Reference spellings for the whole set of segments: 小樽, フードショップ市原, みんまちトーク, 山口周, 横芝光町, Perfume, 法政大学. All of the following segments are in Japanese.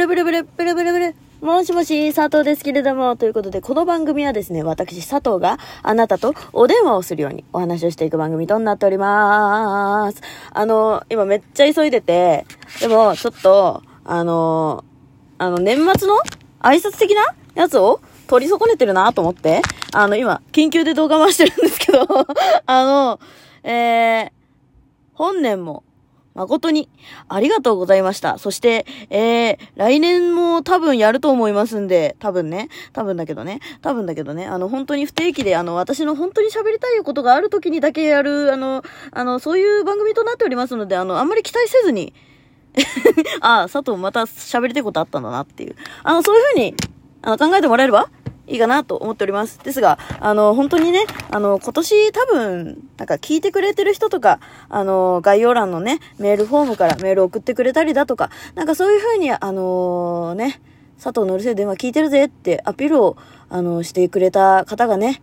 ブルブルブルブルブルブル、もしもし、佐藤ですけれども、ということで、この番組はですね、私佐藤があなたとお電話をするようにお話をしていく番組となっております。今めっちゃ急いでて、でもちょっと年末の挨拶的なやつを取り損ねてるなと思って、今緊急で動画回してるんですけど本年も誠にありがとうございました。そして、来年も多分やると思いますんで、多分だけどね、本当に不定期で、私の本当に喋りたいことがある時にだけやる、そういう番組となっておりますので、あんまり期待せずに、ああ、佐藤また喋りたいことあったんだなっていう、そういう風に、考えてもらえればいいかなと思っております。ですが、本当にね、今年多分、なんか聞いてくれてる人とか、概要欄のね、メールフォームからメール送ってくれたりだとか、なんかそういう風に、ね、佐藤のるせえ電話聞いてるぜってアピールを、してくれた方がね、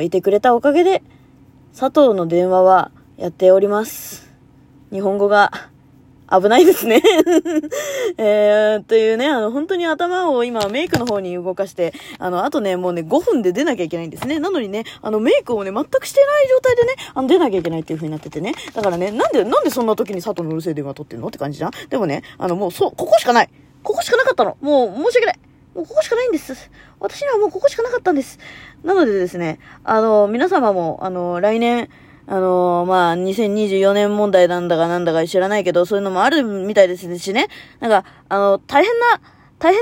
いてくれたおかげで、佐藤の電話はやっております。日本語が、危ないですね、というね、本当に頭を今メイクの方に動かして、あとね、もうね、5分で出なきゃいけないんですね。なのにね、メイクをね、全くしてない状態でね、出なきゃいけないっていう風になっててね。だからね、なんでそんな時に佐藤のうるせえ電話撮ってんのって感じじゃん。でもね、もうここしかなかったの。もう、申し訳ない。もうここしかないんです。私にはもうここしかなかったんです。なのでですね、皆様も、来年、まあ、2024年問題なんだか知らないけど、そういうのもあるみたいですしね。なんか、大変な年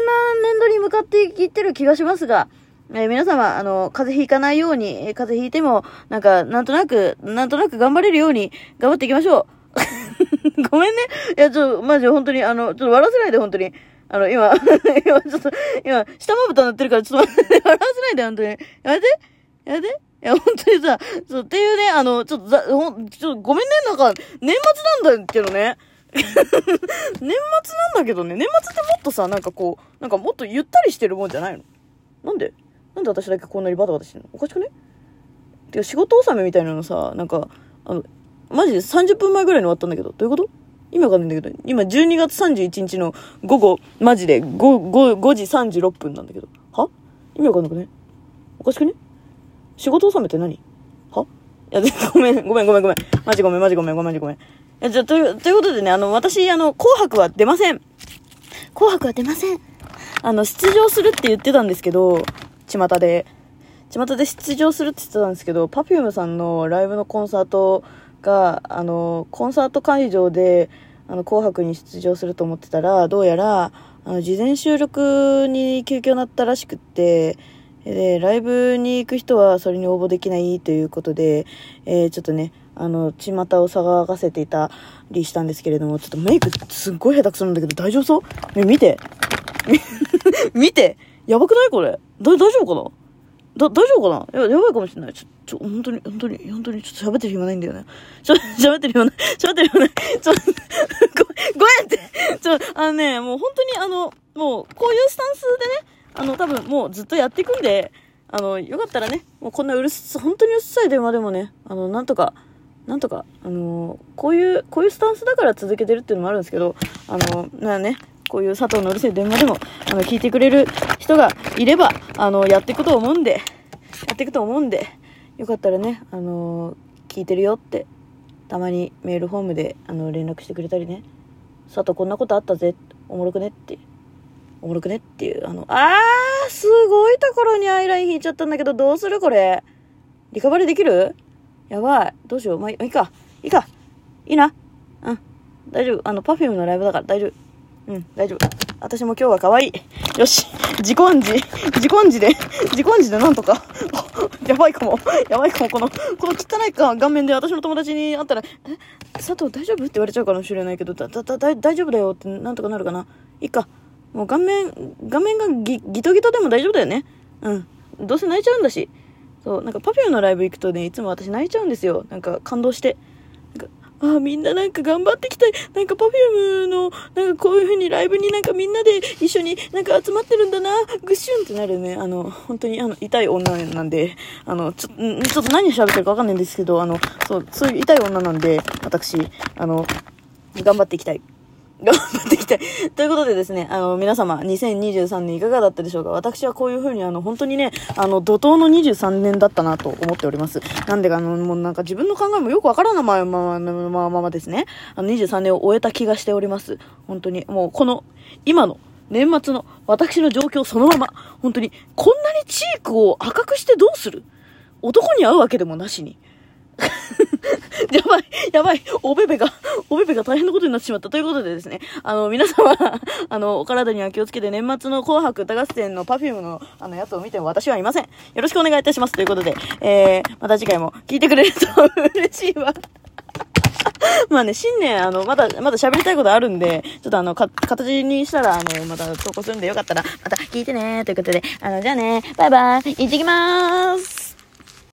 度に向かっていってる気がしますが、皆様、風邪ひかないように、風邪ひいても、なんか、なんとなく頑張れるように、頑張っていきましょう。ごめんね。いや、マジ本当に、ちょっと笑わせないで、本当に。今ちょっと、下まぶたになってるから、ちょっと笑わせないで、本当に。やめて。いや、本当にさ、そう、っていうね、ちょっとごめんね、なんか、年末なんだけどね。年末ってもっとさ、なんかこう、なんかもっとゆったりしてるもんじゃないの？なんで私だけこんなにバタバタしてんの？おかしくね？てか、仕事納めみたいなのさ、なんか、マジで30分前ぐらいに終わったんだけど、どういうこと？今わかんないんだけど、今12月31日の午後、マジで5時36分なんだけど。は？意味わかんなくね？おかしくね？仕事納めって何？はいや、ごめん。マジごめん。ということでね、私、紅白は出ません。出場するって言ってたんですけど、巷で出場するって言ってたんですけど、Perfume さんのライブのコンサートが、コンサート会場で、紅白に出場すると思ってたら、どうやら、事前収録に急遽なったらしくって、で、ライブに行く人はそれに応募できないということで、ちょっとね、巷を騒がせていたりしたんですけれども、ちょっとメイクすっごい下手くそなんだけど、大丈夫そう？見て。見て。やばくないこれ。大丈夫かなやばいかもしれない。本当に、ちょっと喋ってる暇ないんだよね。喋ってる暇ない。ごめんって。もう本当にもう、こういうスタンスでね、多分もうずっとやっていくんで、よかったらね、もうこんな本当にうるさい電話でもね、なんとか、こういうスタンスだから続けてるっていうのもあるんですけど、なんね、こういう佐藤のうるせえ電話でも、聞いてくれる人がいれば、やっていくと思うんで、よかったらね、聞いてるよって、たまにメールフォームで、連絡してくれたりね、佐藤こんなことあったぜ、おもろくねっていう、すごいところにアイライン引いちゃったんだけど、どうするこれ。リカバリーできる？やばい。どうしよう。まあ、いいか。いいな。うん。大丈夫。Perfume のライブだから大丈夫。うん、大丈夫。私も今日は可愛い。よし。自己暗示でなんとか。やばいかも。この汚い顔面で私の友達に会ったら、佐藤大丈夫って言われちゃうかもしれないけど、大丈夫だよってなんとかなるかな。いいか。もう画面がギトギトでも大丈夫だよね。うん。どうせ泣いちゃうんだし。そう、なんかPerfumeのライブ行くとね、いつも私泣いちゃうんですよ。なんか感動して。なんか、みんななんか頑張ってきたい。なんかPerfumeの、なんかこういう風にライブになんかみんなで一緒になんか集まってるんだな。ぐっしゅんってなるね。本当に痛い女なんで、ちょっと何喋ってるかわかんないんですけど、そういう痛い女なんで、私、頑張っていきたい。頑張っていきたいということでですね、皆様2023年いかがだったでしょうか。私はこういう風に本当にね、怒涛の23年だったなと思っております。なんでかもうなんか自分の考えもよくわからないままですね、23年を終えた気がしております。本当にもうこの今の年末の私の状況そのまま、本当にこんなにチークを赤くしてどうする、男に会うわけでもなしにやばい、おべべが大変なことになってしまったということでですね、皆様、お体には気をつけて、年末の紅白歌合戦のPerfumeのやつを見ても私はいません。よろしくお願いいたしますということで、また次回も聞いてくれると嬉しいわ。まあね、新年、まだ喋りたいことあるんで、ちょっと形にしたら、また投稿するんで、よかったら、また聞いてねということで、じゃあね、バイバイ、行ってきまーす。